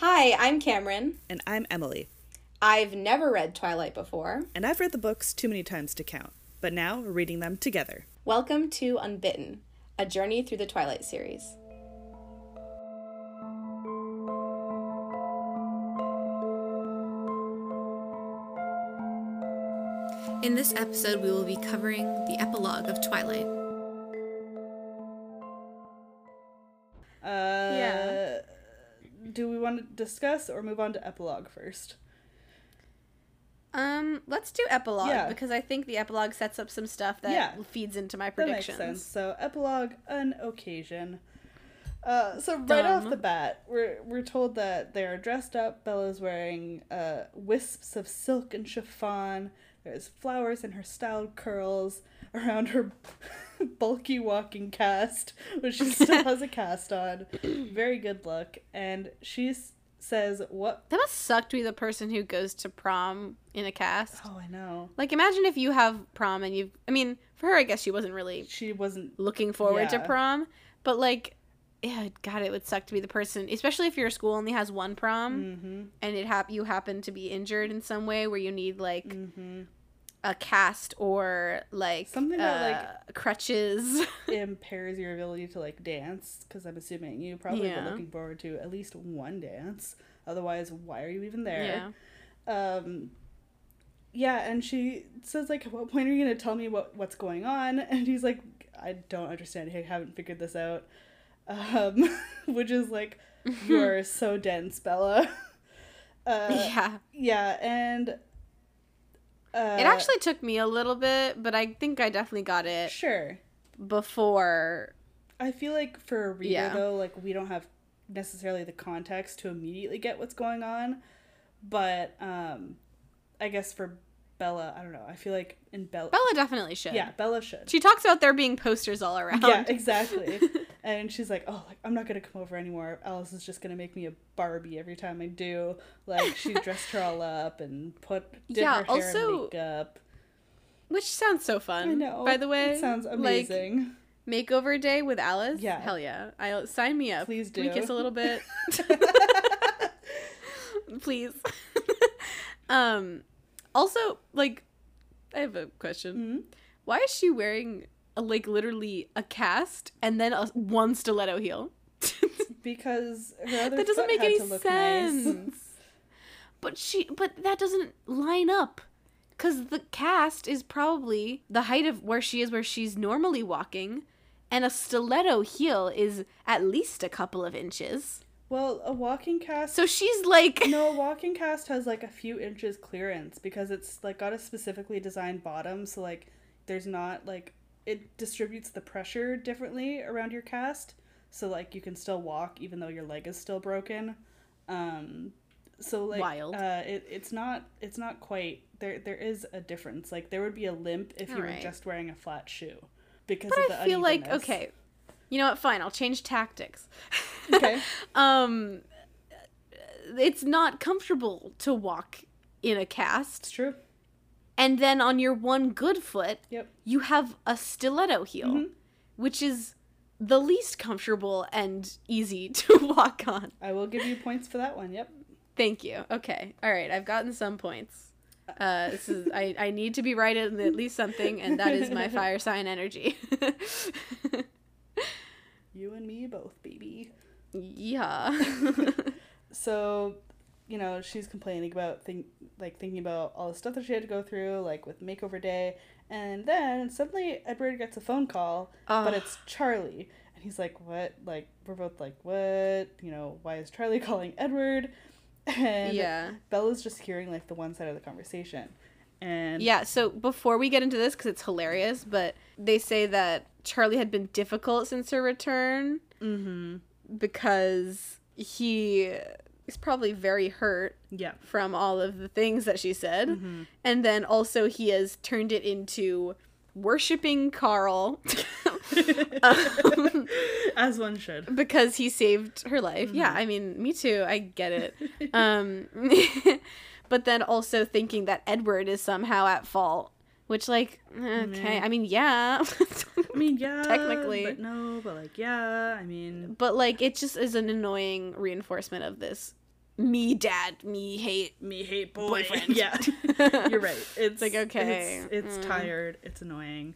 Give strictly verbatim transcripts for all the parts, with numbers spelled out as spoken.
Hi, I'm Cameron. And I'm Emily. I've never read Twilight before. And I've read the books too many times to count, but now we're reading them together. Welcome to Unbitten, a journey through the Twilight series. In this episode, we will be covering the epilogue of Twilight. Uh, yeah. Do we want to discuss or move on to epilogue first? Um, let's do epilogue, yeah. Because I think the epilogue sets up some stuff that yeah. feeds into my predictions. That makes sense. So, epilogue, an occasion. Uh, so right Dumb. off the bat, we're we're told that they are dressed up. Bella's wearing uh, wisps of silk and chiffon. There's flowers in her styled curls around her bulky walking cast, which she still has a cast on. Very good look. And she says, "What? That must suck to be the person who goes to prom in a cast." Oh, I know. Like, imagine if you have prom and you. I mean, for her, I guess she wasn't really. She wasn't looking forward yeah. to prom, but like. Yeah, God, it would suck to be the person, especially if your school only has one prom, mm-hmm. and it hap- you happen to be injured in some way where you need, like, mm-hmm. a cast or, like, something that, uh, like, crutches. Impairs your ability to, like, dance, because I'm assuming you probably yeah. were looking forward to at least one dance. Otherwise, why are you even there? Yeah. Um, yeah, and she says, like, at what point are you going to tell me what what's going on? And he's like, I don't understand. I haven't figured this out. Um, which is like, you're so dense, Bella. Uh, yeah. Yeah, and... Uh, it actually took me a little bit, but I think I definitely got it. Sure. Before... I feel like for a reader, yeah. though, like, we don't have necessarily the context to immediately get what's going on, but um, I guess for Bella, I don't know, I feel like in Bella... Bella definitely should. Yeah, Bella should. She talks about there being posters all around. Yeah, exactly. And she's like, oh, like, I'm not going to come over anymore. Alice is just going to make me a Barbie every time I do. Like, she dressed her all up and put did yeah, her hair also, and makeup. Which sounds so fun, I know. By the way. It sounds amazing. Like, makeover day with Alice? Yeah. Hell yeah. I, sign me up. Please do. Can we kiss a little bit? Please. um, also, like, I have a question. Mm-hmm. Why is she wearing... like literally a cast and then a, one stiletto heel? Because her other that doesn't make any sense. Nice. But she but that doesn't line up, because the cast is probably the height of where she is, where she's normally walking, and a stiletto heel is at least a couple of inches. Well, a walking cast... So she's like... No, a walking cast has like a few inches clearance because it's like got a specifically designed bottom, so like there's not like... It distributes the pressure differently around your cast, so like you can still walk even though your leg is still broken. Um, so like, Wild. Uh, it it's not it's not quite there. There is a difference. Like there would be a limp if All you right. were just wearing a flat shoe because but of the I feel unevenness. Like okay, you know what? Fine, I'll change tactics. Okay. um, it's not comfortable to walk in a cast. It's true. And then on your one good foot, yep. you have a stiletto heel, mm-hmm. which is the least comfortable and easy to walk on. I will give you points for that one, yep. Thank you. Okay. All right. I've gotten some points. Uh, this is I, I need to be right in at least something, and that is my fire sign energy. You and me both, baby. Yeah. So... You know, she's complaining about, think like, thinking about all the stuff that she had to go through, like, with makeover day. And then suddenly Edward gets a phone call, Ugh. but it's Charlie. And he's like, what? Like, we're both like, what? You know, why is Charlie calling Edward? And yeah. Bella's just hearing, like, the one side of the conversation. And yeah, so before we get into this, because it's hilarious, but they say that Charlie had been difficult since her return. Mm-hmm. Because he... He's probably very hurt yeah. from all of the things that she said. Mm-hmm. And then also he has turned it into worshipping Carl. um, As one should. Because he saved her life. Mm-hmm. Yeah, I mean, me too. I get it. Um, but then also thinking that Edward is somehow at fault. Which, like, okay, I mean, yeah. I mean, yeah. Technically. But no, but, like, yeah, I mean. But, like, it just is an annoying reinforcement of this me dad, me hate, me hate boy. boyfriend. Yeah, you're right. It's like, okay, it's, it's mm. tired. It's annoying.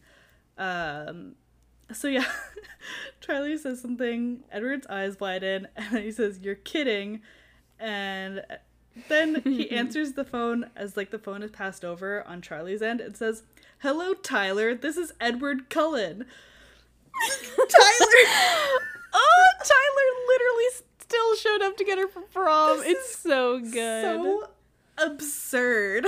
Um, so yeah, Charlie says something. Edward's eyes widen, and then he says, "You're kidding," and then he answers the phone as like the phone is passed over on Charlie's end and says, "Hello, Tyler. This is Edward Cullen." Tyler. Oh, Tyler literally still showed up to get her for prom. This it's so good. So absurd.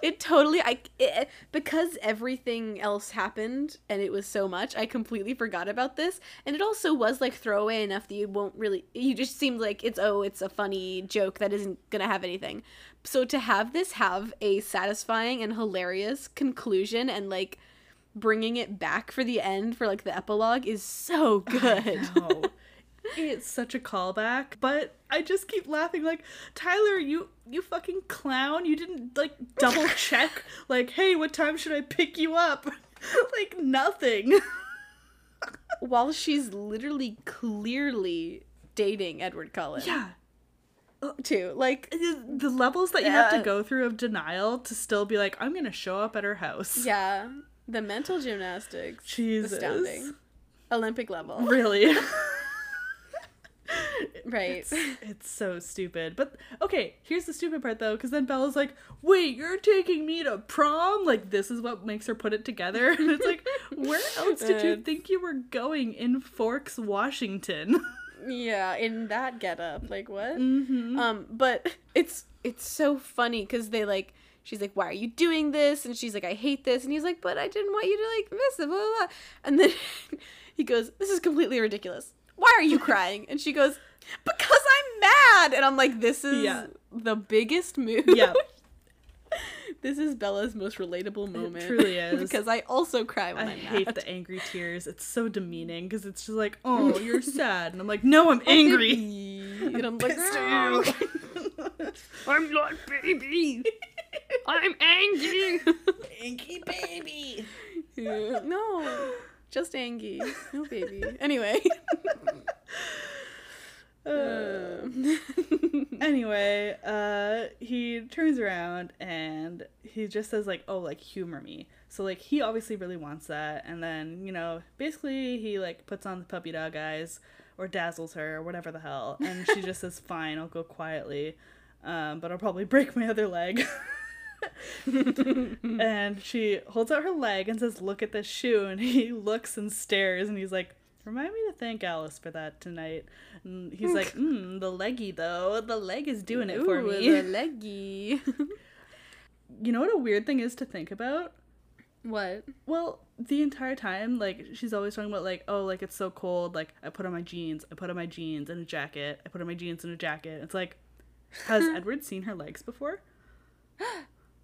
It totally, I it, because everything else happened and it was so much, I completely forgot about this. And it also was like throwaway enough that you won't really, you just seemed like it's, oh, it's a funny joke that isn't going to have anything. So to have this have a satisfying and hilarious conclusion and like bringing it back for the end for like the epilogue is so good. I know. It's such a callback, but I just keep laughing like, Tyler, you you fucking clown, you didn't like double check like, hey, what time should I pick you up? Like nothing. While she's literally clearly dating Edward Cullen. Yeah. Too. Like the levels that you uh, have to go through of denial to still be like, I'm gonna show up at her house. Yeah. The mental gymnastics. Jesus. Astounding. Olympic level. Really? Right. It's, it's so stupid. But, okay, here's the stupid part, though, because then Bella's like, wait, you're taking me to prom? Like, this is what makes her put it together? And it's like, where else did you think you were going in Forks, Washington? Yeah, in that getup. Like, what? Mm-hmm. Um, but it's, it's so funny, because they, like, she's like, why are you doing this? And she's like, I hate this. And he's like, but I didn't want you to, like, miss it, blah, blah, blah. And then he goes, this is completely ridiculous. Why are you crying? And she goes, because I'm mad. And I'm like, this is yeah. the biggest move. Yeah. This is Bella's most relatable moment. It truly is. Because I also cry when I I'm mad. I hate the angry tears. It's so demeaning because it's just like, oh, you're sad. And I'm like, no, I'm angry. I'm and I'm pissed like, oh. I'm not baby. I'm angry. Angry baby. Yeah. No. Just Angie. No baby. Anyway. um. Anyway, uh, he turns around and he just says, like, oh, like, humor me. So, like, he obviously really wants that. And then, you know, basically he, like, puts on the puppy dog eyes or dazzles her or whatever the hell. And she just says, fine, I'll go quietly. Um, but I'll probably break my other leg. And she holds out her leg and says, look at this shoe, and he looks and stares and he's like, remind me to thank Alice for that tonight. And he's like, mm, the leggy though, the leg is doing it for Ooh, me the leggy. You know what a weird thing is to think about? What? Well, the entire time, like, she's always talking about, like, oh, like, it's so cold, like, I put on my jeans I put on my jeans and a jacket I put on my jeans and a jacket. It's like, has Edward seen her legs before?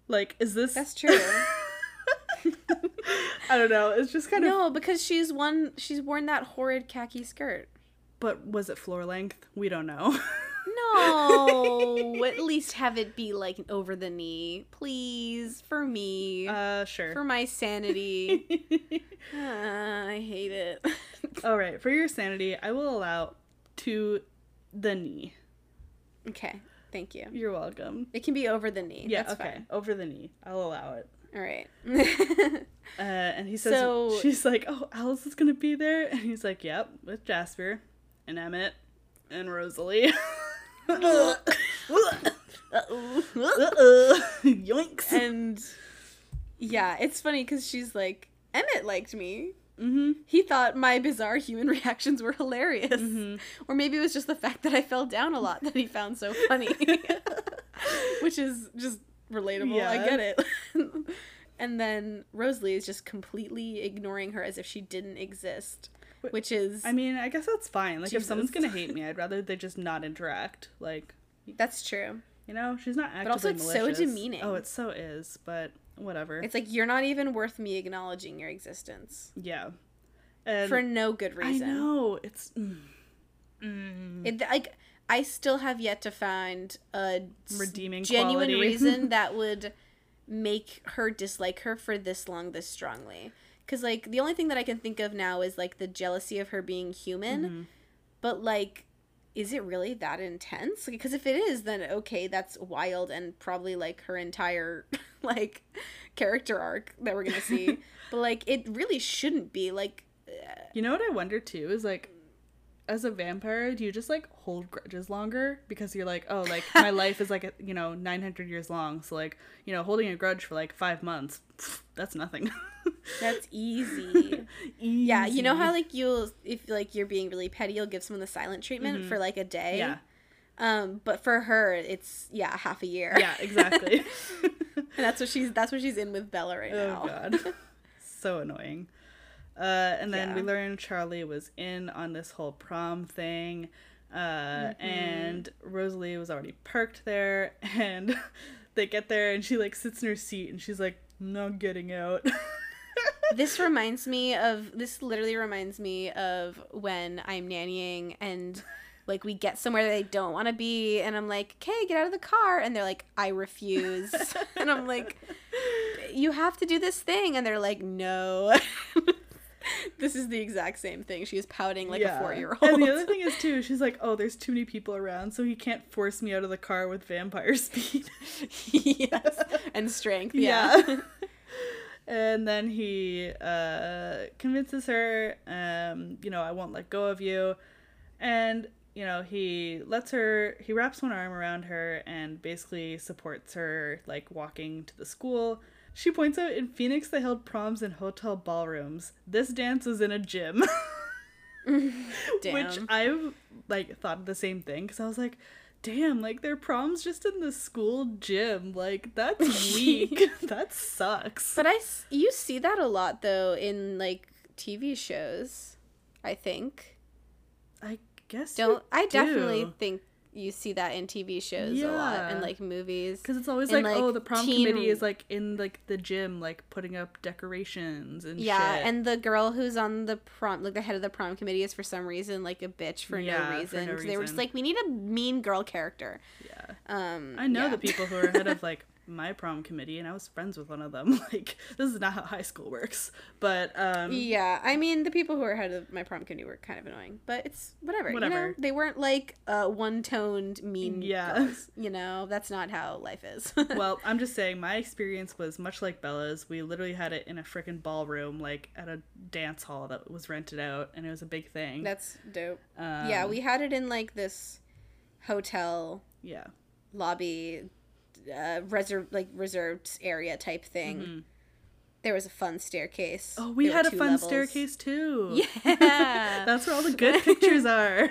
Like, is this... That's true. I don't know. It's just kind no, of... No, because she's one... She's worn that horrid khaki skirt. But was it floor length? We don't know. No. At least have it be, like, over the knee. Please. For me. Uh, sure. For my sanity. uh, I hate it. All right. For your sanity, I will allow to the knee. Okay. Thank you. You're welcome. It can be over the knee. Yeah, that's okay. Fine. Over the knee. I'll allow it. All right. uh, and he says, so, she's like, oh, Alice is going to be there? And he's like, yep, with Jasper and Emmett and Rosalie. Uh-oh. Uh-oh. Yoinks. And yeah, it's funny because she's like, Emmett liked me. Mm-hmm. He thought my bizarre human reactions were hilarious. Mm-hmm. Or maybe it was just the fact that I fell down a lot that he found so funny. Which is just relatable. Yeah. I get it. And then Rosalie is just completely ignoring her as if she didn't exist. Which is... I mean, I guess that's fine. Like, Jesus. If someone's gonna hate me, I'd rather they just not interact. Like... That's true. You know? She's not actively But also it's malicious. So demeaning. Oh, it so is, but... Whatever. It's like, you're not even worth me acknowledging your existence. Yeah. And for no good reason. I know. It's... Mm, mm. It, like, I still have yet to find a redeeming genuine quality. Reason that would make her dislike her for this long, this strongly. Because, like, the only thing that I can think of now is, like, the jealousy of her being human. Mm-hmm. But, like, is it really that intense? Because if it is, then okay, that's wild and probably like her entire like character arc that we're gonna see. But like, it really shouldn't be like. You know what I wonder too is like, as a vampire, do you just like hold grudges longer because you're like, oh, like my life is like, you know, nine hundred years long, so like, you know, holding a grudge for like five months, that's nothing. That's easy. Easy. Yeah, you know how like you'll, if like you're being really petty, you'll give someone the silent treatment mm-hmm. for like a day. Yeah. Um, but for her, it's yeah, half a year. Yeah, exactly. And that's what she's that's what she's in with Bella right now. Oh god, so annoying. Uh, and then yeah. we learned Charlie was in on this whole prom thing, uh, mm-hmm. and Rosalie was already parked there, and they get there, and she, like, sits in her seat, and she's like, not getting out. This reminds me of, this literally reminds me of when I'm nannying, and, like, we get somewhere they don't want to be, and I'm like, okay, get out of the car, and they're like, I refuse, and I'm like, you have to do this thing, and they're like, no. This is the exact same thing. She is pouting like yeah. a four-year-old. And the other thing is, too, she's like, oh, there's too many people around, so he can't force me out of the car with vampire speed. Yes. And strength, yeah. yeah. And then he uh, convinces her, um, you know, I won't let go of you. And, you know, he lets her, he wraps one arm around her and basically supports her, like, walking to the school. She points out, in Phoenix, they held proms in hotel ballrooms. This dance was in a gym. Damn. Which I've, like, thought of the same thing, because I was like, damn, like, their prom's just in the school gym. Like, that's weak. That sucks. But I, you see that a lot, though, in, like, T V shows, I think. I guess Don't, I do. definitely think. You see that in T V shows yeah. a lot, and like movies, because it's always like, like, oh, the prom teen... committee is like in like the gym, like putting up decorations and yeah, shit. And the girl who's on the prom, like the head of the prom committee, is for some reason like a bitch for yeah, no reason. For no reason. They were just like, we need a mean girl character. Yeah, um, I know yeah. the people who are head of like my prom committee, and I was friends with one of them. Like, this is not how high school works. But um, yeah, I mean, the people who were head of my prom committee were kind of annoying, but it's whatever. Whatever. You know? They weren't like uh, one-toned mean yeah. girls. You know, that's not how life is. Well, I'm just saying, my experience was much like Bella's. We literally had it in a freaking ballroom, like at a dance hall that was rented out, and it was a big thing. That's dope. Um, yeah, we had it in like this hotel. Yeah. Lobby. Uh, reserved like reserved area type thing. Mm-hmm. There was a fun staircase. Oh, we there had a fun levels. staircase too. Yeah, that's where all the good pictures are.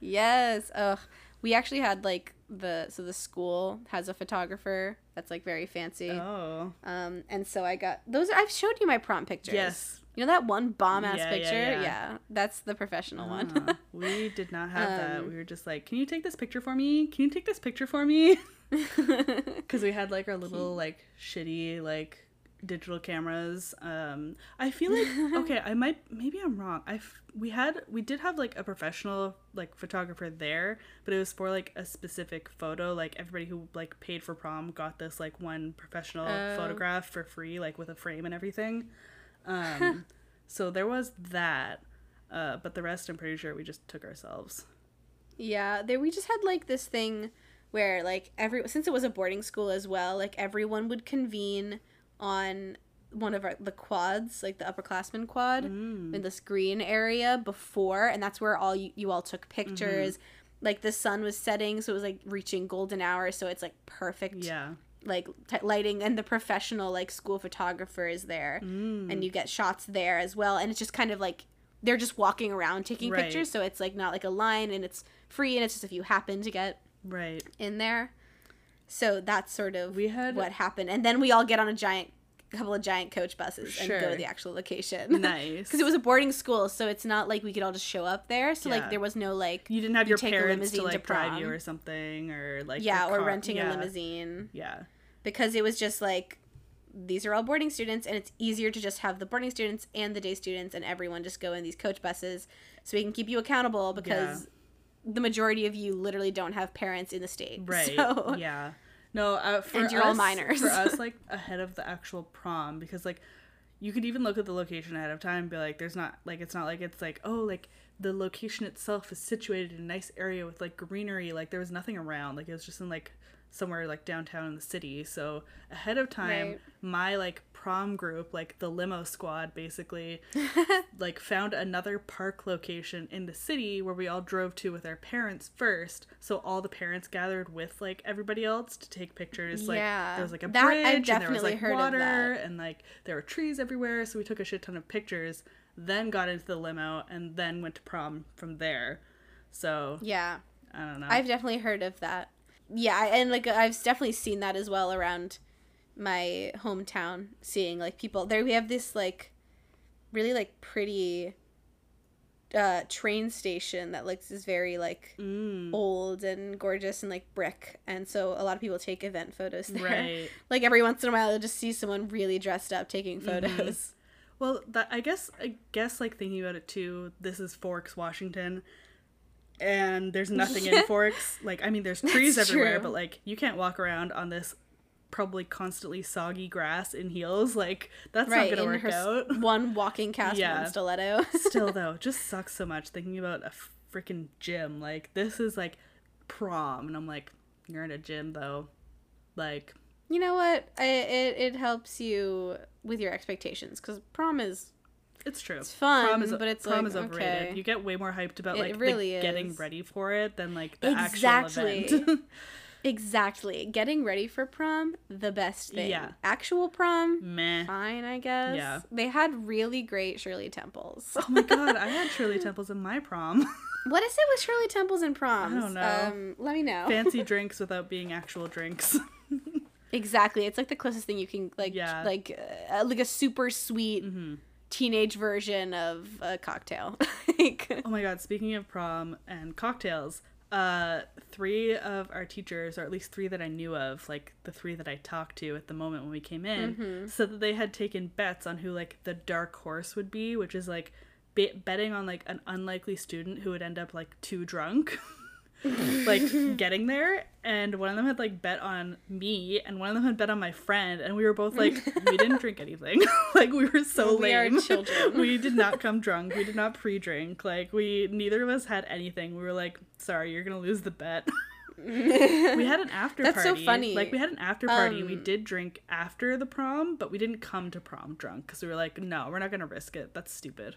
Yes. Ugh. We actually had like the so the school has a photographer that's like very fancy. Oh. Um, and so I got those. I've showed you my prom pictures. Yes. You know that one bomb ass yeah, picture? Yeah, yeah. yeah, that's the professional uh, one. We did not have um, that. We were just like, can you take this picture for me? Can you take this picture for me? Because we had like our little like shitty like digital cameras. um I feel like okay I might maybe I'm wrong I we had we did have like a professional like photographer there, but it was for like a specific photo. Like everybody who like paid for prom got this like one professional oh. photograph for free, like with a frame and everything. Um so there was that, uh but the rest I'm pretty sure we just took ourselves. Yeah, there we just had like this thing where, like, every since it was a boarding school as well, like, everyone would convene on one of our, the quads, like, the upperclassmen quad, mm. in this green area before, and that's where all you, you all took pictures. Mm-hmm. Like, the sun was setting, so it was, like, reaching golden hour, so it's, like, perfect, yeah. like, t- lighting, and the professional, like, school photographer is there, mm. and you get shots there as well, and it's just kind of, like, they're just walking around taking right. pictures, so it's, like, not, like, a line, and it's free, and it's just if you happen to get... right in there. So that's sort of we had what happened, and then we all get on a giant couple of giant coach buses sure. and go to the actual location. Nice. Because it was a boarding school, so it's not like we could all just show up there, so yeah. like there was no like you didn't have you your parents to like to drive you or something, or like yeah or car. renting yeah. a limousine. Yeah, because it was just like, these are all boarding students, and it's easier to just have the boarding students and the day students and everyone just go in these coach buses, so we can keep you accountable, because yeah. the majority of you literally don't have parents in the state. Right. So. Yeah. No, uh, for and you're us, all minors. For us, like, ahead of the actual prom, because, like, you could even look at the location ahead of time and be like, there's not, like, it's not like it's like, oh, like, the location itself is situated in a nice area with, like, greenery. Like, there was nothing around. Like, it was just in, like, somewhere, like, downtown in the city. So ahead of time, right. my, like, prom group, like, the limo squad, basically, like, found another park location in the city where we all drove to with our parents first. So all the parents gathered with, like, everybody else to take pictures. Like, yeah. there was, like, a that, bridge and there was, like, water and, like, there were trees everywhere. So we took a shit ton of pictures, then got into the limo, and then went to prom from there. So, yeah. I don't know. I've definitely heard of that. Yeah, and, like, I've definitely seen that as well around my hometown, seeing, like, people. There we have this, like, really, like, pretty uh, train station that looks is very, like, mm. old and gorgeous and, like, brick. And so a lot of people take event photos there. Right. Like, every once in a while, you'll just see someone really dressed up taking photos. Mm-hmm. Well, that, I guess, I guess, like, thinking about it, too, this is Forks, Washington. And there's nothing in Forks. Like, I mean, there's trees That's everywhere, true. But, like, you can't walk around on this probably constantly soggy grass in heels. Like, that's right, not going to work her out. One walking cast, yeah. one stiletto. Still, though, just sucks so much thinking about a freaking gym. Like, this is, like, prom. And I'm like, you're in a gym, though. Like... You know what? I, it, it helps you with your expectations, because prom is... It's true. It's fun, prom is, but it's prom like, is overrated. Okay. You get way more hyped about, like, really the getting ready for it than, like, the exactly. actual event. Exactly. Getting ready for prom, the best thing. Yeah. Actual prom, meh. Fine, I guess. Yeah. They had really great Shirley Temples. Oh, my God. I had Shirley Temples in my prom. What is it with Shirley Temples in proms? I don't know. Um, let me know. Fancy drinks without being actual drinks. Exactly. It's, like, the closest thing you can, like, yeah. like, uh, like a super sweet... Mm-hmm. teenage version of a cocktail. Like, oh my God, speaking of prom and cocktails, uh three of our teachers, or at least three that I knew of, like the three that I talked to at the moment when we came in, mm-hmm. said that they had taken bets on who, like, the dark horse would be, which is, like, be- betting on, like, an unlikely student who would end up, like, too drunk like getting there. And one of them had, like, bet on me, and one of them had bet on my friend, and we were both like, we didn't drink anything. Like, we were so we lame. We are children. We did not come drunk. We did not pre-drink. Like, we neither of us had anything. We were like, sorry, you're gonna lose the bet. We had an after That's party. That's so funny. Like, we had an after party. Um, we did drink after the prom, but we didn't come to prom drunk, because we were like, no, we're not gonna risk it. That's stupid.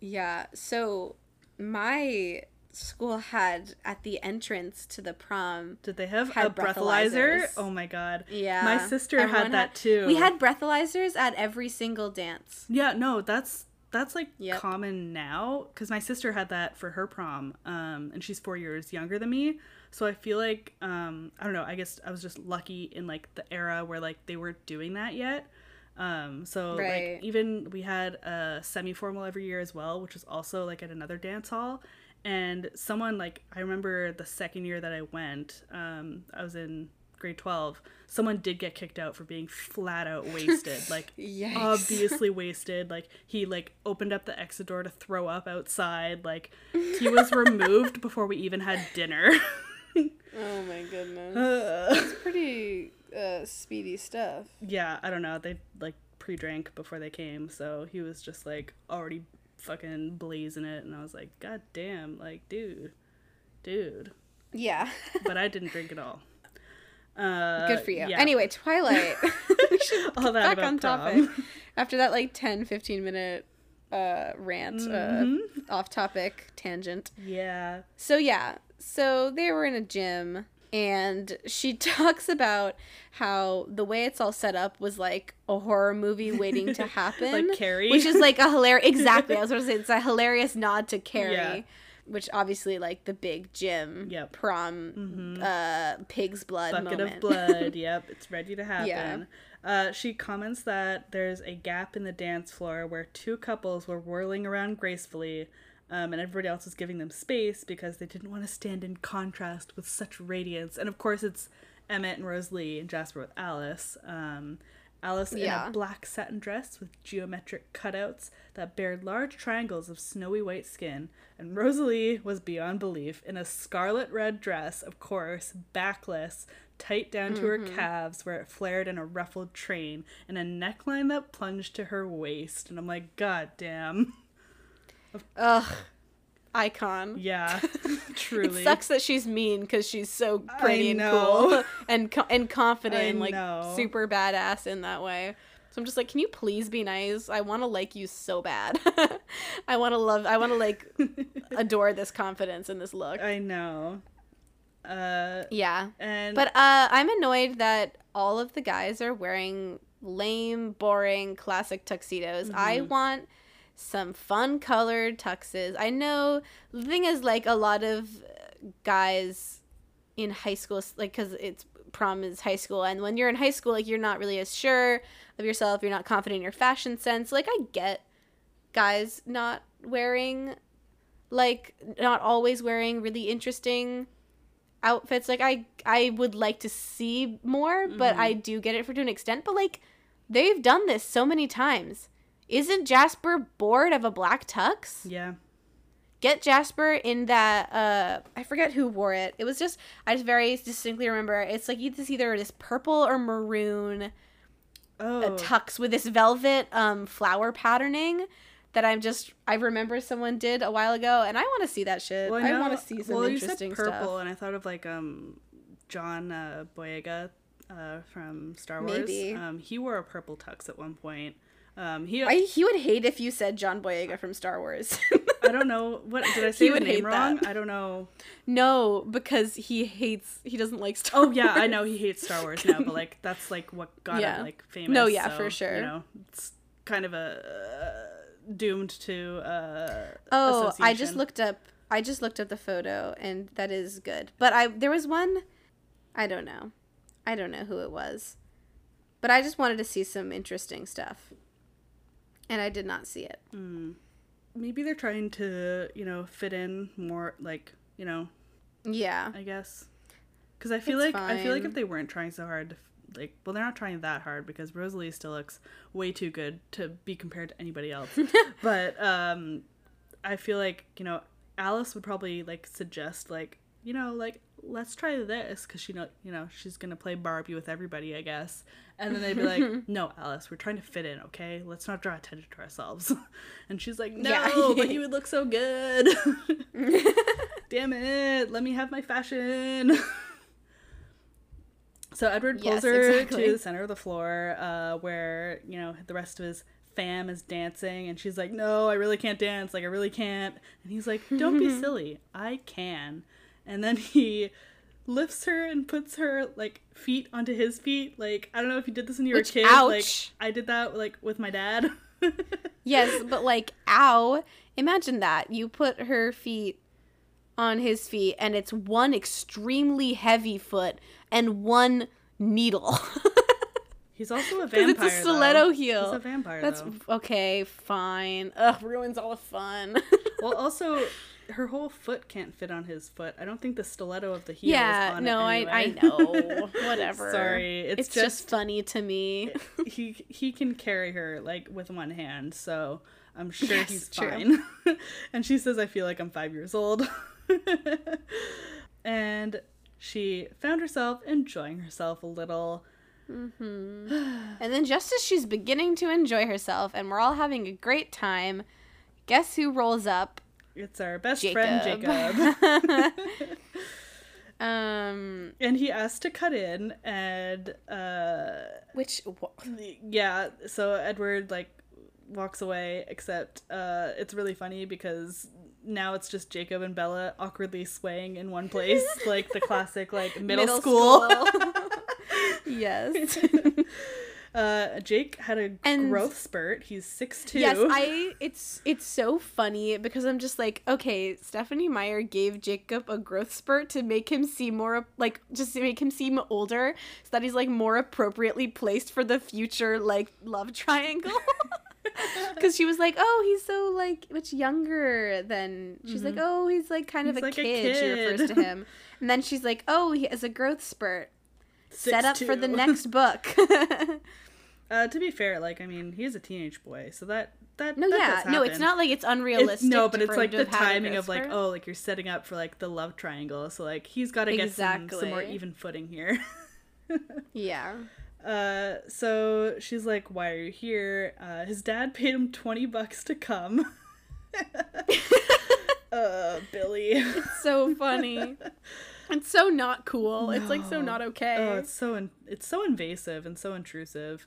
Yeah. So my school had at the entrance to the prom, did they have a breathalyzer? Oh my God. Yeah, my sister Everyone had that had, too. We had breathalyzers at every single dance. Yeah, no, that's that's like yep. common now, because my sister had that for her prom, um and she's four years younger than me, so I feel like um I don't know, I guess I was just lucky in, like, the era where, like, they weren't doing that yet. Um, so, right. like, even we had a semi-formal every year as well, which was also, like, at another dance hall. And someone, like, I remember the second year that I went, um, I was in grade twelve, someone did get kicked out for being flat out wasted, like, Yikes. obviously wasted. Like, he, like, opened up the exit door to throw up outside. Like, he was removed before we even had dinner. Oh my goodness. Uh, That's pretty uh, speedy stuff. Yeah, I don't know. They, like, pre-drank before they came, so he was just, like, already fucking blazing it, and I was like, God damn, like, dude, dude. Yeah. But I didn't drink at all. Uh, Good for you. Yeah. Anyway, Twilight. We should all get that back on prom. Topic. After that, like, ten, fifteen minute uh, rant, mm-hmm. uh, off topic tangent. Yeah. So, yeah. So they were in a gym, and she talks about how the way it's all set up was like a horror movie waiting to happen. Like Carrie. Which is like a hilarious... Exactly. I was going to say, it's a hilarious nod to Carrie. Yeah. Which obviously, like, the big gym yep. prom mm-hmm. uh, pig's blood Bucket moment. Of blood. Yep. It's ready to happen. Yeah. Uh, she comments that there's a gap in the dance floor where two couples were whirling around gracefully, Um, and everybody else was giving them space because they didn't want to stand in contrast with such radiance. And of course, it's Emmett and Rosalie and Jasper with Alice. Um, Alice yeah. in a black satin dress with geometric cutouts that bared large triangles of snowy white skin, and Rosalie was beyond belief in a scarlet red dress, of course, backless, tight down to mm-hmm. her calves where it flared in a ruffled train, and a neckline that plunged to her waist. And I'm like, God damn. Ugh. Icon. Yeah. Truly. It sucks that she's mean because she's so pretty and cool and co- and confident I and like know. super badass in that way. So I'm just like, can you please be nice? I want to like you so bad. I want to love, I want to like adore this confidence and this look. I know. Uh, yeah. And But uh, I'm annoyed that all of the guys are wearing lame, boring, classic tuxedos. Mm-hmm. I want some fun colored tuxes. I know the thing is, like, a lot of guys in high school, like, because it's prom is high school, and when you're in high school, like, you're not really as sure of yourself, you're not confident in your fashion sense. Like, I get guys not wearing, like, not always wearing really interesting outfits. Like, I I would like to see more, but mm-hmm. I do get it for to an extent. But, like, they've done this so many times. Isn't Jasper bored of a black tux? Yeah. Get Jasper in that, uh, I forget who wore it. It was just, I just very distinctly remember, it's like it's either this purple or maroon oh. uh, tux with this velvet um, flower patterning that I'm just, I remember someone did a while ago, and I want to see that shit. Well, I, I want to see some well, interesting you said purple, stuff. Purple, and I thought of like um, John uh, Boyega uh, from Star Wars. Maybe. Um, he wore a purple tux at one point. Um, he I, he would hate if you said John Boyega from Star Wars. I don't know what did I say the name wrong? That. I don't know. No, because he hates he doesn't like Star. Oh Wars. Yeah, I know he hates Star Wars now, but like that's like what got yeah. him like famous. No, yeah, so, for sure. You know, it's kind of a uh, doomed to. Uh, oh, I just looked up. I just looked up the photo, and that is good. But I there was one. I don't know. I don't know who it was, but I just wanted to see some interesting stuff. And I did not see it. Mm. Maybe they're trying to, you know, fit in more, like, you know. Yeah. I guess. Because I feel it's like fine. I feel like if they weren't trying so hard, to, like, well, they're not trying that hard because Rosalie still looks way too good to be compared to anybody else. But um, I feel like, you know, Alice would probably like suggest, like, you know, like let's try this because she know, you know, she's gonna play Barbie with everybody, I guess. And then they'd be like, no, Alice, we're trying to fit in, okay? Let's not draw attention to ourselves. And she's like, no, yeah. but you would look so good. Damn it. Let me have my fashion. So Edward pulls yes, her exactly. to the center of the floor uh, where, you know, the rest of his fam is dancing. And she's like, no, I really can't dance. Like, I really can't. And he's like, don't be silly. I can. And then he lifts her and puts her, like, feet onto his feet. Like, I don't know if you did this when you Which, were a kid. Ouch. Like, I did that, like, with my dad. Yes, but, like, ow. Imagine that. You put her feet on his feet, and it's one extremely heavy foot and one needle. He's also a vampire, it's a stiletto though. heel. He's a vampire, That's, though. Okay, fine. Ugh, ruins all the fun. Well, also... her whole foot can't fit on his foot. I don't think the stiletto of the heel yeah, is on no, it anyway. Yeah, no, I I know. Whatever. Sorry. It's, it's just, just funny to me. he he can carry her, like, with one hand, so I'm sure yes, he's fine. And she says, I feel like I'm five years old. And she found herself enjoying herself a little. Mm-hmm. And then just as she's beginning to enjoy herself and we're all having a great time, guess who rolls up? It's our best Jacob. friend, Jacob. um, and he asked to cut in, and uh, which yeah. So Edward like walks away, except uh, it's really funny because now it's just Jacob and Bella awkwardly swaying in one place, like the classic like middle, middle school. school. Yes. Uh, Jake had a and growth spurt. He's six two. Yes, I. It's it's so funny because I'm just like, okay, Stephanie Meyer gave Jacob a growth spurt to make him seem more like just to make him seem older, so that he's like more appropriately placed for the future like love triangle. Because she was like, oh, he's so like much younger than she's mm-hmm. like, oh, he's like kind he's of a, like kid, a kid. She refers to him, and then she's like, oh, he has a growth spurt. Six, set up two. For the next book. Uh, to be fair, like, I mean, he's a teenage boy, so that that no, that yeah, does happen. No, it's not like it's unrealistic. It's, no, but it's like the timing of like, oh, like you're setting up for like the love triangle, so like he's got to exactly. get some, some more even footing here. Yeah. Uh, so she's like, "Why are you here?" Uh, his dad paid him twenty bucks to come. uh, Billy. It's so funny. It's so not cool. No. It's like so not okay. Oh, it's so in- it's so invasive and so intrusive.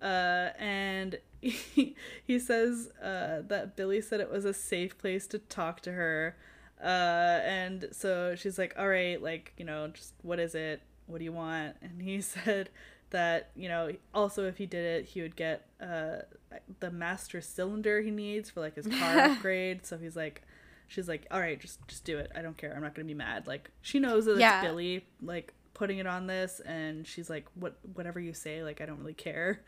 Uh, and he, he says uh, that Billy said it was a safe place to talk to her. Uh, and so she's like, all right, like, you know, just what is it? What do you want? And he said that, you know, also if he did it, he would get uh, the master cylinder he needs for, like, his car upgrade. So he's like, she's like, all right, just just do it. I don't care. I'm not going to be mad. Like, she knows that yeah. it's Billy, like, putting it on this. And she's like, what whatever you say, like, I don't really care.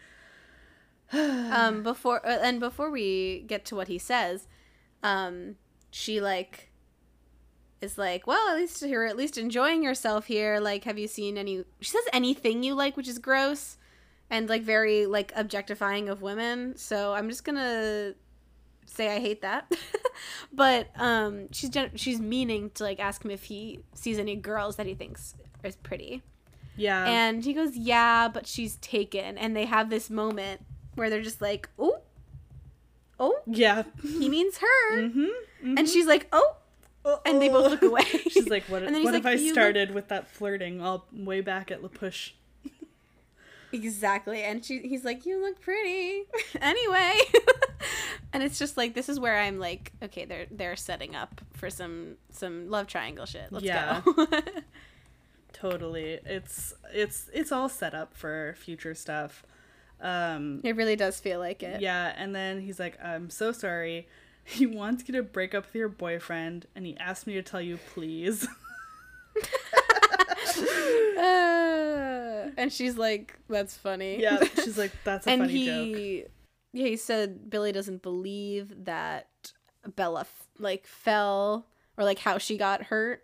um before and before we get to what he says, um she like is like, well, at least you're at least enjoying yourself here, like, have you seen any, she says anything you like, which is gross and like very like objectifying of women, so I'm just gonna say I hate that. But um she's she's meaning to like ask him if he sees any girls that he thinks is pretty. Yeah. And he goes, yeah, but she's taken. And they have this moment where they're just like, oh, oh, yeah, he means her. Mm-hmm, mm-hmm. And she's like, oh, oh, and they both look away. She's like, what, what like, if I started look- with that flirting all way back at La Push? Exactly. And she, he's like, you look pretty. Anyway. And it's just like, this is where I'm like, okay, they're they're setting up for some, some love triangle shit. Let's yeah. go. Totally. It's it's it's all set up for future stuff. Um, it really does feel like it. Yeah, and then he's like, I'm so sorry. He wants you to break up with your boyfriend, and he asked me to tell you please. uh, and she's like, that's funny. Yeah, she's like, that's a and funny he, joke. Yeah, he said Billy doesn't believe that Bella, f- like, fell, or, like, how she got hurt.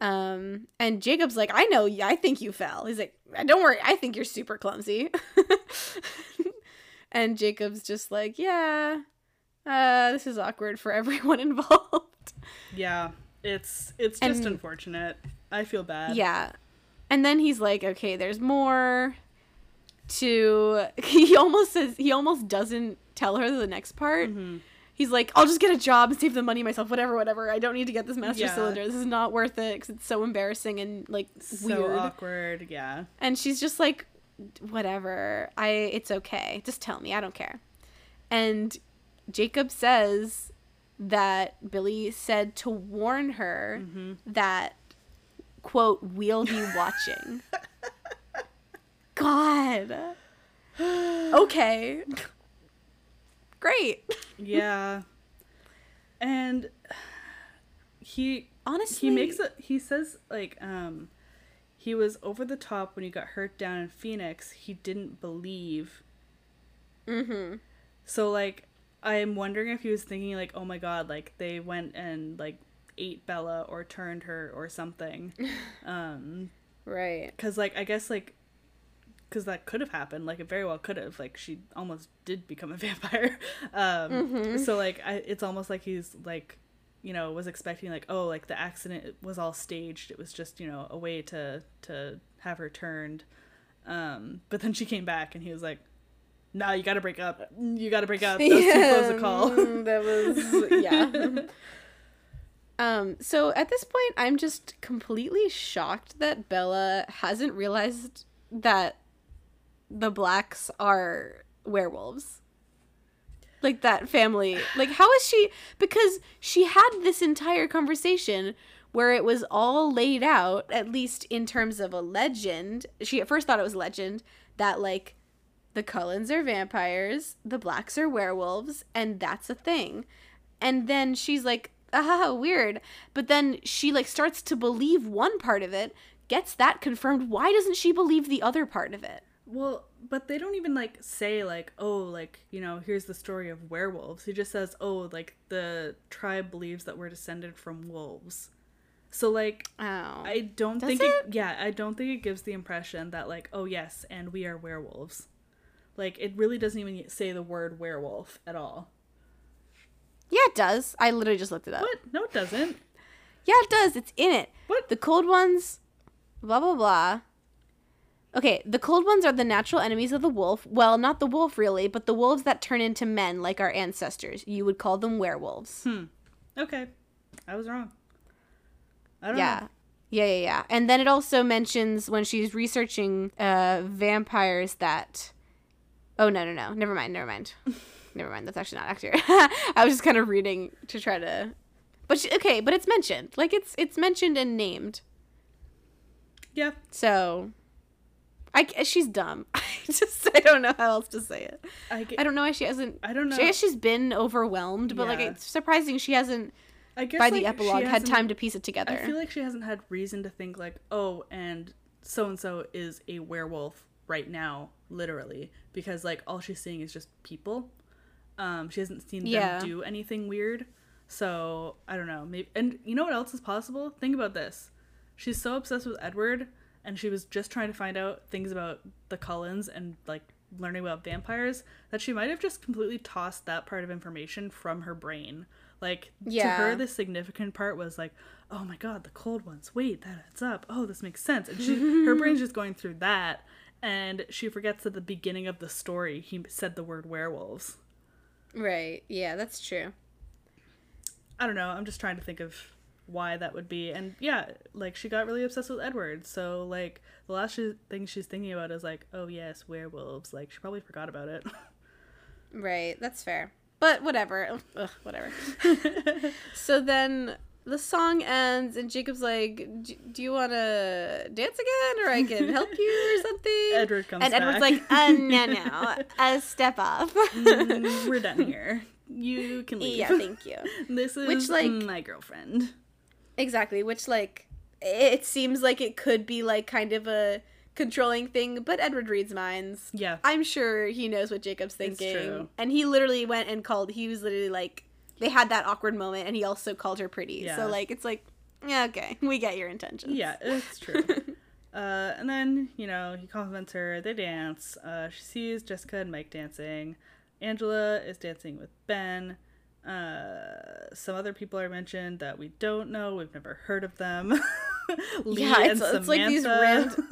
Um, and Jacob's like, I know, I think you fell. He's like, don't worry, I think you're super clumsy. And Jacob's just like, yeah, uh, this is awkward for everyone involved. Yeah, it's, it's just and, unfortunate. I feel bad. Yeah. And then he's like, okay, there's more to, he almost says, he almost doesn't tell her the next part. Mm-hmm. He's like, I'll just get a job and save the money myself, whatever, whatever. I don't need to get this master yeah. cylinder. This is not worth it because it's so embarrassing and, like, so weird. So awkward, yeah. And she's just like, whatever. I, it's okay. Just tell me. I don't care. And Jacob says that Billy said to warn her mm-hmm. that, quote, we'll be watching. God. Okay. Great. Yeah. And he honestly he makes a he says like um he was over the top when he got hurt down in Phoenix. He didn't believe. Mm-hmm. So like I'm wondering if he was thinking like, oh my god, like they went and like ate Bella or turned her or something. um right, because like I guess like because that could have happened, like it very well could have, like she almost did become a vampire. um mm-hmm. So like I, it's almost like he's like, you know, was expecting like, oh, like the accident was all staged, it was just, you know, a way to to have her turned. Um but then she came back and he was like, nah, you gotta break up, you gotta break up, that was yeah. too close a call. That was yeah. Um, so at this point I'm just completely shocked that Bella hasn't realized that the Blacks are werewolves. Like, that family. Like, how is she... Because she had this entire conversation where it was all laid out, at least in terms of a legend. She at first thought it was a legend that, like, the Cullens are vampires, the Blacks are werewolves, and that's a thing. And then she's like, ah, weird. But then she, like, starts to believe one part of it, gets that confirmed. Why doesn't she believe the other part of it? Well, but they don't even, like, say, like, oh, like, you know, here's the story of werewolves. He just says, oh, like, the tribe believes that we're descended from wolves. So, like, oh. I don't Does think... It? It, yeah, I don't think it gives the impression that, like, oh, yes, and we are werewolves. Like, it really doesn't even say the word werewolf at all. Yeah, it does. I literally just looked it up. What? No, it doesn't. Yeah, it does. It's in it. What? The cold ones, blah, blah, blah. Okay, the cold ones are the natural enemies of the wolf. Well, not the wolf, really, but the wolves that turn into men like our ancestors. You would call them werewolves. Hmm. Okay. I was wrong. I don't yeah. know. Yeah, yeah, yeah. And then it also mentions when she's researching uh, vampires that... Oh, no, no, no. Never mind, never mind. Never mind. That's actually not accurate. I was just kind of reading to try to... But she, okay, but it's mentioned. Like, it's it's mentioned and named. Yeah. So, I she's dumb. I just I don't know how else to say it. I, get, I don't know why she hasn't. I don't know. She, she's been overwhelmed, but yeah. like it's surprising she hasn't. I guess by like, the epilogue had time to piece it together. I feel like she hasn't had reason to think like, oh, and so and so is a werewolf right now, literally, because like all she's seeing is just people. Um, she hasn't seen yeah. them do anything weird. So, I don't know. Maybe, and you know what else is possible? Think about this. She's so obsessed with Edward, and she was just trying to find out things about the Cullens and, like, learning about vampires, that she might have just completely tossed that part of information from her brain. Like, yeah. to her, the significant part was like, oh my god, the cold ones. Wait, that adds up. Oh, this makes sense. And she, her brain's just going through that, and she forgets at the beginning of the story he said the word werewolves. Right. Yeah, that's true. I don't know. I'm just trying to think of why that would be. And yeah, like she got really obsessed with Edward. So like the last she- thing she's thinking about is like, oh yes, werewolves. Like she probably forgot about it. Right. That's fair. But whatever. Ugh, whatever. So then the song ends and Jacob's like, do you want to dance again or I can help you or something? Edward comes and back. And Edward's like, uh, no, no. Uh, step off. mm, we're done here. You can leave. Yeah, thank you. This is which, like, my girlfriend. Exactly, which, like, it seems like it could be, like, kind of a controlling thing, but Edward reads minds. Yeah. I'm sure he knows what Jacob's thinking. It's true. And he literally went and called, he was literally, like, they had that awkward moment, and he also called her pretty. Yeah. So, like, it's like, yeah, okay, we get your intentions. Yeah, it's true. uh, and then, you know, he compliments her, they dance, uh, she sees Jessica and Mike dancing. Angela is dancing with Ben. Uh, some other people are mentioned that we don't know. We've never heard of them. Lee yeah, it's, and it's like these random.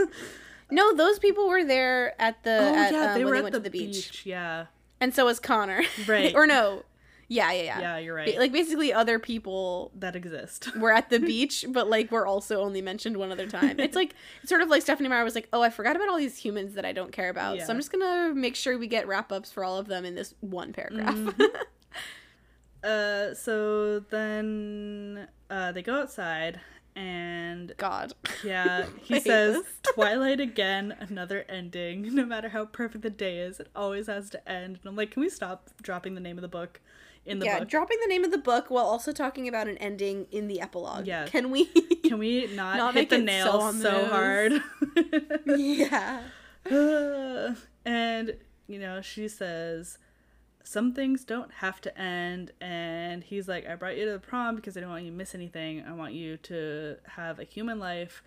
No, those people were there at the. Oh at, yeah, um, they were they at went the, to the beach. beach. Yeah, and so was Connor. Right. Or no. Yeah, yeah, yeah. Yeah, you're right. Like basically, other people that exist were at the beach, but like were also only mentioned one other time. It's like sort of like Stephanie Meyer was like, "Oh, I forgot about all these humans that I don't care about, yeah. so I'm just gonna make sure we get wrap ups for all of them in this one paragraph." Mm-hmm. Uh, so then uh, they go outside, and God, yeah, he says, "Twilight again, another ending. No matter how perfect the day is, it always has to end." And I'm like, can we stop dropping the name of the book? In the yeah, book. dropping the name of the book while also talking about an ending in the epilogue. Yeah, can we can we not, not hit the nail so, so hard? Yeah. Uh, and you know, she says, some things don't have to end, and he's like, I brought you to the prom because I don't want you to miss anything. I want you to have a human life,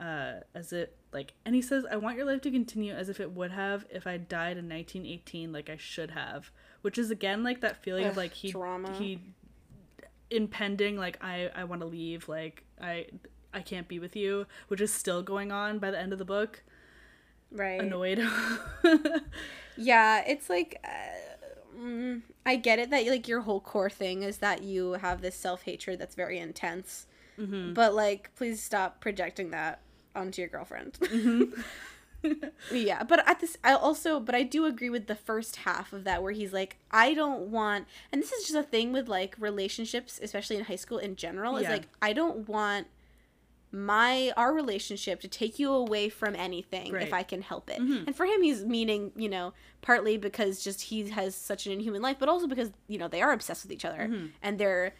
uh, as it like, and he says, I want your life to continue as if it would have if I died in nineteen eighteen, like I should have. Which is, again, like, that feeling Ugh, of, like, he drama. he impending, like, I, I want to leave, like, I I can't be with you, which is still going on by the end of the book. Right. Annoyed. Yeah, it's, like, uh, mm, I get it that, like, your whole core thing is that you have this self-hatred that's very intense. Mm-hmm. But, like, please stop projecting that onto your girlfriend. Mm-hmm. Yeah, but at this I also but I do agree with the first half of that where he's like, I don't want, and this is just a thing with like relationships, especially in high school in general, is yeah. like I don't want my our relationship to take you away from anything right. if I can help it. Mm-hmm. And for him he's meaning, you know, partly because just he has such an inhuman life, but also because, you know, they are obsessed with each other mm-hmm. and they're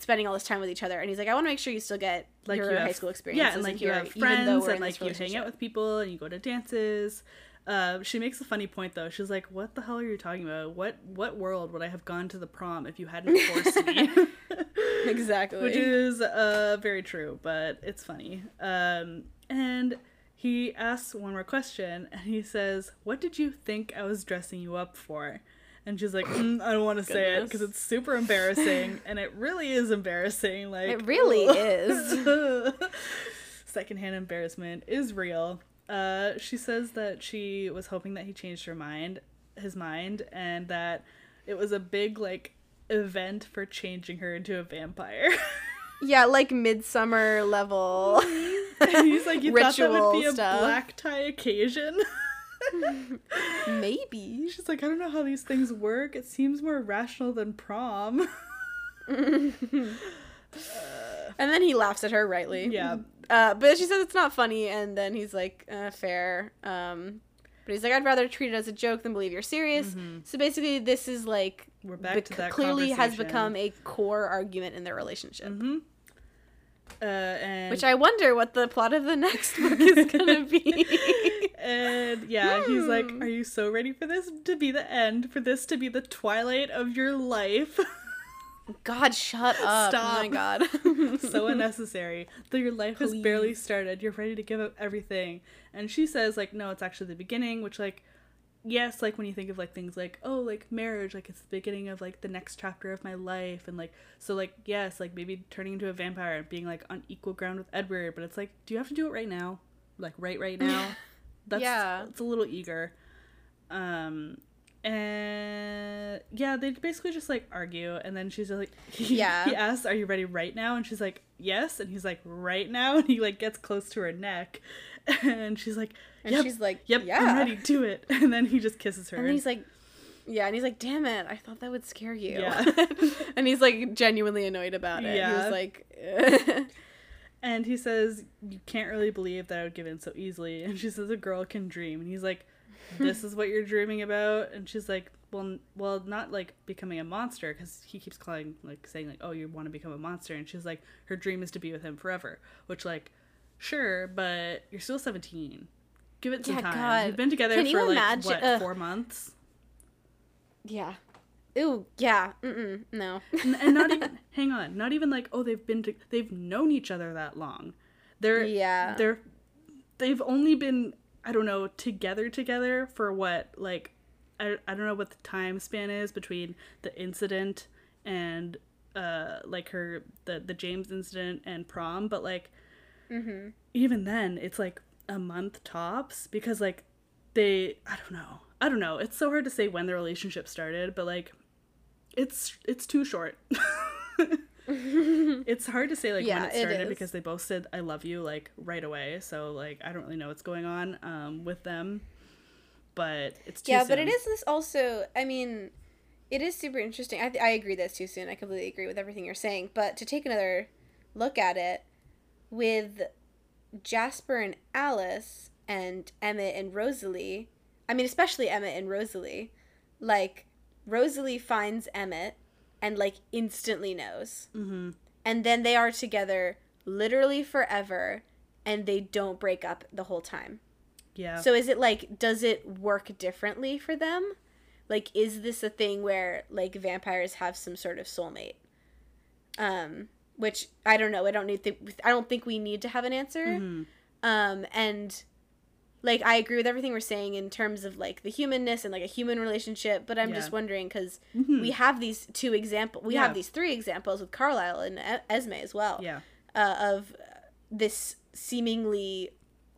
spending all this time with each other, and he's like, I want to make sure you still get like your you high have, school experience. Yeah, and like you have friends and like you hang out with people and you go to dances. Uh, she makes a funny point though. She's like, what the hell are you talking about? What what world would I have gone to the prom if you hadn't forced me? Exactly. Which is uh, very true, but it's funny. Um, and he asks one more question, and he says, "What did you think I was dressing you up for?" And she's like, mm, I don't want to say it because it's super embarrassing. And it really is embarrassing. Like, it really is. Secondhand embarrassment is real. Uh, she says that she was hoping that he changed her mind, his mind, and that it was a big, like, event for changing her into a vampire. Yeah, like Midsummer level. He's like, you thought that would be a stuff. black tie occasion? Maybe. She's like, I don't know how these things work. It seems more rational than prom. uh, and then he laughs at her, rightly. Yeah. Uh, but she says it's not funny, and then he's like, uh, fair. Um, but he's like, I'd rather treat it as a joke than believe you're serious. Mm-hmm. So basically, this is like, we're back bec- to that clearly has become a core argument in their relationship. Mm-hmm. Uh, and Which I wonder what the plot of the next book is gonna be. And yeah, hmm. he's like, are you so ready for this to be the end? For this to be the twilight of your life? God, shut up. Stop. Oh my god. So unnecessary. Though your life Please. has barely started, you're ready to give up everything. And she says, like, no, it's actually the beginning, which, like, yes, like, when you think of, like, things like, oh, like, marriage, like, it's the beginning of, like, the next chapter of my life, and, like, so, like, yes, like, maybe turning into a vampire and being, like, on equal ground with Edward, but it's like, do you have to do it right now? Like, right right now? That's, yeah. It's a little eager. Um... And yeah, they basically just, like, argue, and then she's like, he, yeah. he asks, are you ready right now? And she's like, yes. And he's like, right now? And he, like, gets close to her neck, and she's like, yep, and she's like, yep, yeah. I'm ready, do it. And then he just kisses her. And he's like, yeah, and he's like, damn it, I thought that would scare you. Yeah. And he's, like, genuinely annoyed about it. Yeah. He was like... And he says, you can't really believe that I would give in so easily. And she says, a girl can dream. And he's like, this is what you're dreaming about? And she's like, well, well, not, like, becoming a monster, because he keeps calling, like, saying, like, oh, you want to become a monster. And she's like, her dream is to be with him forever, which, like, sure, but you're still seventeen. Give it some yeah, time. God. You've been together Can for, like, imagine- what, uh, four months? Yeah. Ooh, yeah. Mm-mm, no. and, and not even, hang on, not even, like, oh, they've been, to- they've known each other that long. They're, yeah. They're, they've only been... I don't know, together together for what, like, I, I don't know what the time span is between the incident and, uh, like, her, the, the James incident and prom, but, like, mm-hmm. even then, it's, like, a month tops, because, like, they, I don't know, I don't know, it's so hard to say when the relationship started, but, like, it's, it's too short. It's hard to say, like, yeah, when it started, it because they both said I love you, like, right away, so, like, I don't really know what's going on um with them, but it's too yeah soon. But it is this also, I mean, it is super interesting. I, th- I agree that's too soon. I completely agree with everything you're saying, but to take another look at it with Jasper and Alice and Emmett and Rosalie, I mean, especially Emmett and Rosalie, like, Rosalie finds Emmett and, like, instantly knows. Mm-hmm. And then they are together literally forever, and they don't break up the whole time. Yeah. So is it, like, does it work differently for them? Like, is this a thing where, like, vampires have some sort of soulmate? Um, which, I don't know. I don't need. Th- I don't think we need to have an answer. Mm-hmm. Um, and... Like, I agree with everything we're saying in terms of, like, the humanness and, like, a human relationship, but I'm yeah. just wondering, because mm-hmm. we have these two examples, we yeah. have these three examples with Carlisle and Esme as well, yeah. uh, of this seemingly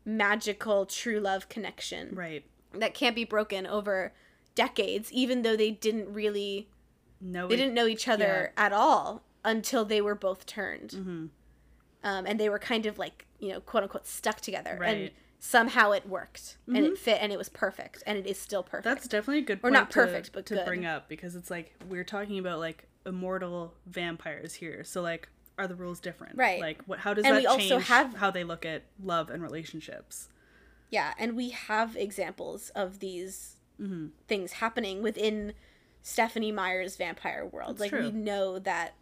magical true love connection. Right. That can't be broken over decades, even though they didn't really, know they it. didn't know each other yeah. at all until they were both turned. Mm-hmm. Um, and they were kind of, like, you know, quote-unquote stuck together. Right. And somehow it worked, and mm-hmm. it fit, and it was perfect, and it is still perfect. That's definitely a good point or not to, perfect, but to good. bring up, because it's like, we're talking about, like, immortal vampires here, so, like, are the rules different? Right. Like, what? How does and that we change also have, how they look at love and relationships? Yeah, and we have examples of these mm-hmm. things happening within Stephanie Meyer's vampire world. That's like, true. We know that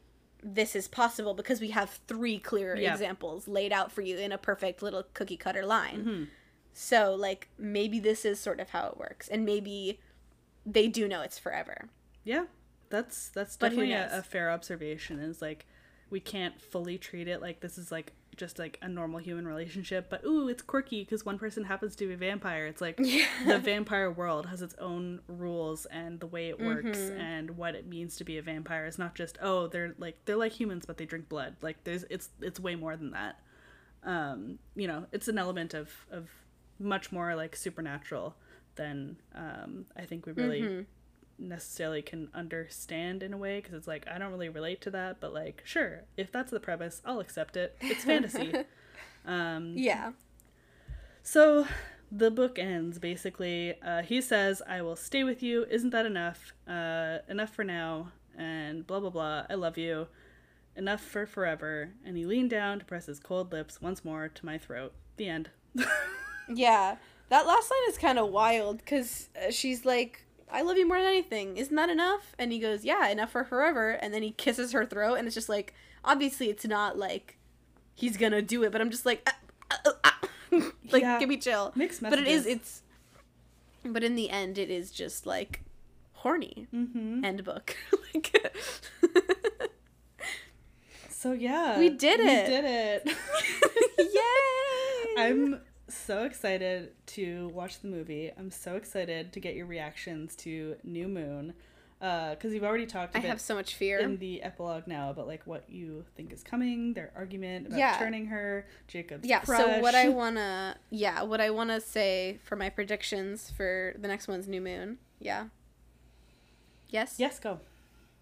this is possible because we have three clear yeah. examples laid out for you in a perfect little cookie cutter line. Mm-hmm. So, like, maybe this is sort of how it works, and maybe they do know it's forever. Yeah, that's that's but definitely a, a fair observation. Is like, we can't fully treat it like this is, like, just like a normal human relationship, but ooh, it's quirky because one person happens to be a vampire. It's like yeah. the vampire world has its own rules and the way it works mm-hmm. and what it means to be a vampire is not just, oh, they're like they're like humans but they drink blood. Like there's it's it's way more than that. Um, you know, it's an element of of much more like supernatural than um I think we really mm-hmm. necessarily can understand in a way, because it's like I don't really relate to that, but like sure, if that's the premise, I'll accept it. It's fantasy. um yeah so the book ends basically. Uh he says, I will stay with you, isn't that enough? Uh enough for now, and blah blah blah, I love you, enough for forever. And he leaned down to press his cold lips once more to my throat. The end. Yeah, that last line is kind of wild, because she's like, I love you more than anything. Isn't that enough? And he goes, yeah, enough for forever. And then he kisses her throat, and it's just like, obviously it's not like he's gonna do it, but I'm just like, ah, ah, ah. Like, yeah. Give me chill. Mixed messages. But it is, it's, but in the end, it is just like horny. Mm-hmm. End book. Like, so yeah. We did it. We did it. Yay! I'm so excited to watch the movie. I'm so excited to get your reactions to New Moon, uh because you've already talked a bit. I have so much fear in the epilogue now about like what you think is coming, their argument about yeah. turning her, Jacob's yeah crush. So what I wanna yeah what I wanna say for my predictions for the next one's New Moon. Yeah yes yes go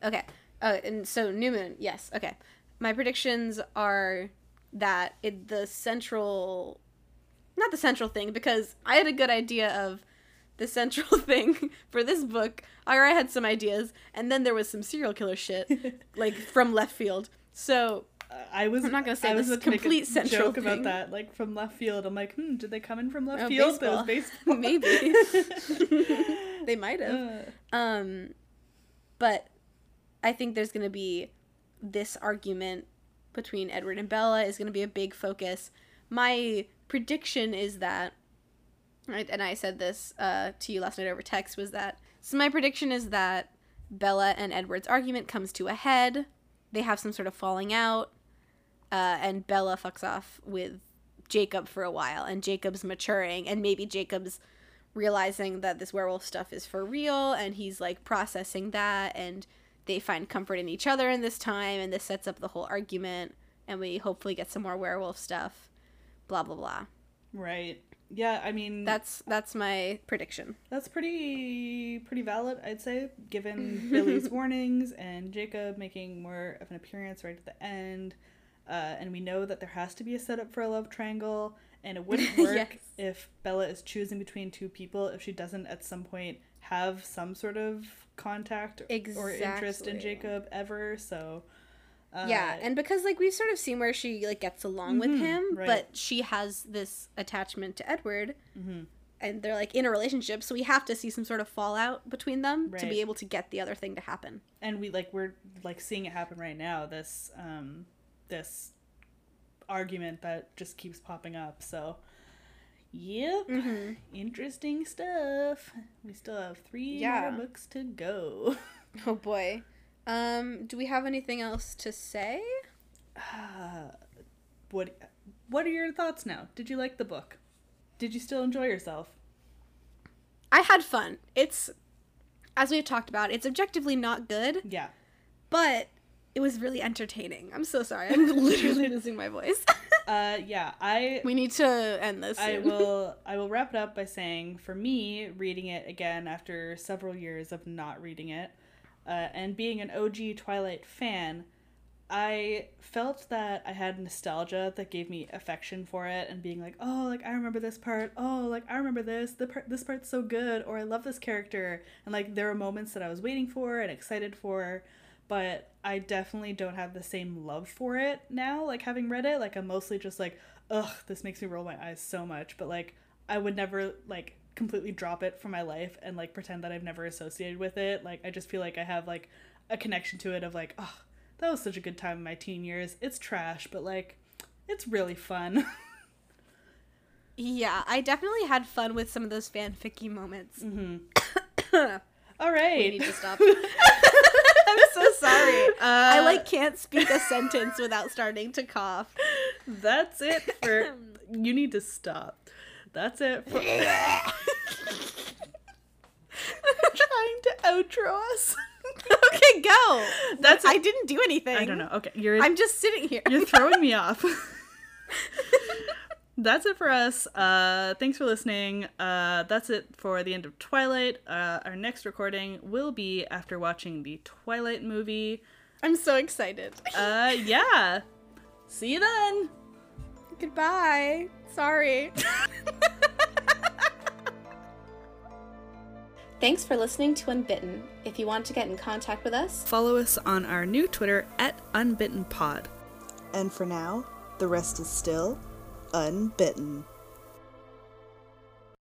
okay uh and so New Moon, yes, okay, my predictions are that it the central Not the central thing, because I had a good idea of the central thing for this book, or I had some ideas, and then there was some serial killer shit, like, from left field. So, uh, I was, I'm not going to say I this was complete a central joke thing. About that, like, from left field. I'm like, hmm, did they come in from left oh, field? Baseball. But it was baseball. Maybe. They might have. Uh. Um, but I think there's going to be this argument between Edward and Bella is going to be a big focus. My prediction is that, and I said this uh, to you last night over text, was that, so my prediction is that Bella and Edward's argument comes to a head, they have some sort of falling out, uh, and Bella fucks off with Jacob for a while, and Jacob's maturing, and maybe Jacob's realizing that this werewolf stuff is for real, and he's, like, processing that, and they find comfort in each other in this time, and this sets up the whole argument, and we hopefully get some more werewolf stuff. Blah blah blah. Right. Yeah, I mean that's that's my prediction. That's pretty pretty valid, I'd say, given Billy's warnings and Jacob making more of an appearance right at the end. Uh, and we know that there has to be a setup for a love triangle, and it wouldn't work yes. if Bella is choosing between two people if she doesn't at some point have some sort of contact exactly. or interest in Jacob ever, so Uh, yeah, and because, like, we've sort of seen where she, like, gets along mm-hmm, with him, right. but she has this attachment to Edward, mm-hmm. and they're, like, in a relationship, so we have to see some sort of fallout between them right. to be able to get the other thing to happen. And we, like, we're, like, seeing it happen right now, this, um, this argument that just keeps popping up, so, yep, mm-hmm. interesting stuff. We still have three yeah. more books to go. Oh, boy. Um, do we have anything else to say? Uh, what What are your thoughts now? Did you like the book? Did you still enjoy yourself? I had fun. It's, as we've talked about, it's objectively not good. Yeah. But it was really entertaining. I'm so sorry. I'm literally losing my voice. uh, yeah, I... We need to end this soon. I will, I will wrap it up by saying, for me, reading it again after several years of not reading it, Uh, and being an O G Twilight fan, I felt that I had nostalgia that gave me affection for it, and being like, oh, like, I remember this part, oh, like, I remember this, the part, this part's so good, or I love this character, and, like, there were moments that I was waiting for and excited for, but I definitely don't have the same love for it now, like, having read it, like, I'm mostly just like, ugh, this makes me roll my eyes so much, but, like, I would never, like, completely drop it from my life and, like, pretend that I've never associated with it. Like, I just feel like I have, like, a connection to it of, like, oh, that was such a good time in my teen years. It's trash, but, like, it's really fun. Yeah, I definitely had fun with some of those fanficky moments. Mm-hmm. All right. We need to stop. I'm so sorry. Uh, I, like, can't speak a sentence without starting to cough. That's it for... You need to stop. That's it for... Trying to outro us. Okay, go. That's I didn't do anything. I don't know. Okay, you're... I'm just sitting here. You're throwing me off. That's it for us. Uh, thanks for listening. Uh, that's it for the end of Twilight. Uh, our next recording will be after watching the Twilight movie. I'm so excited. Uh, yeah. See you then. Goodbye. Sorry. Thanks for listening to Unbitten. If you want to get in contact with us, follow us on our new Twitter at Unbitten Pod. And for now, the rest is still unbitten.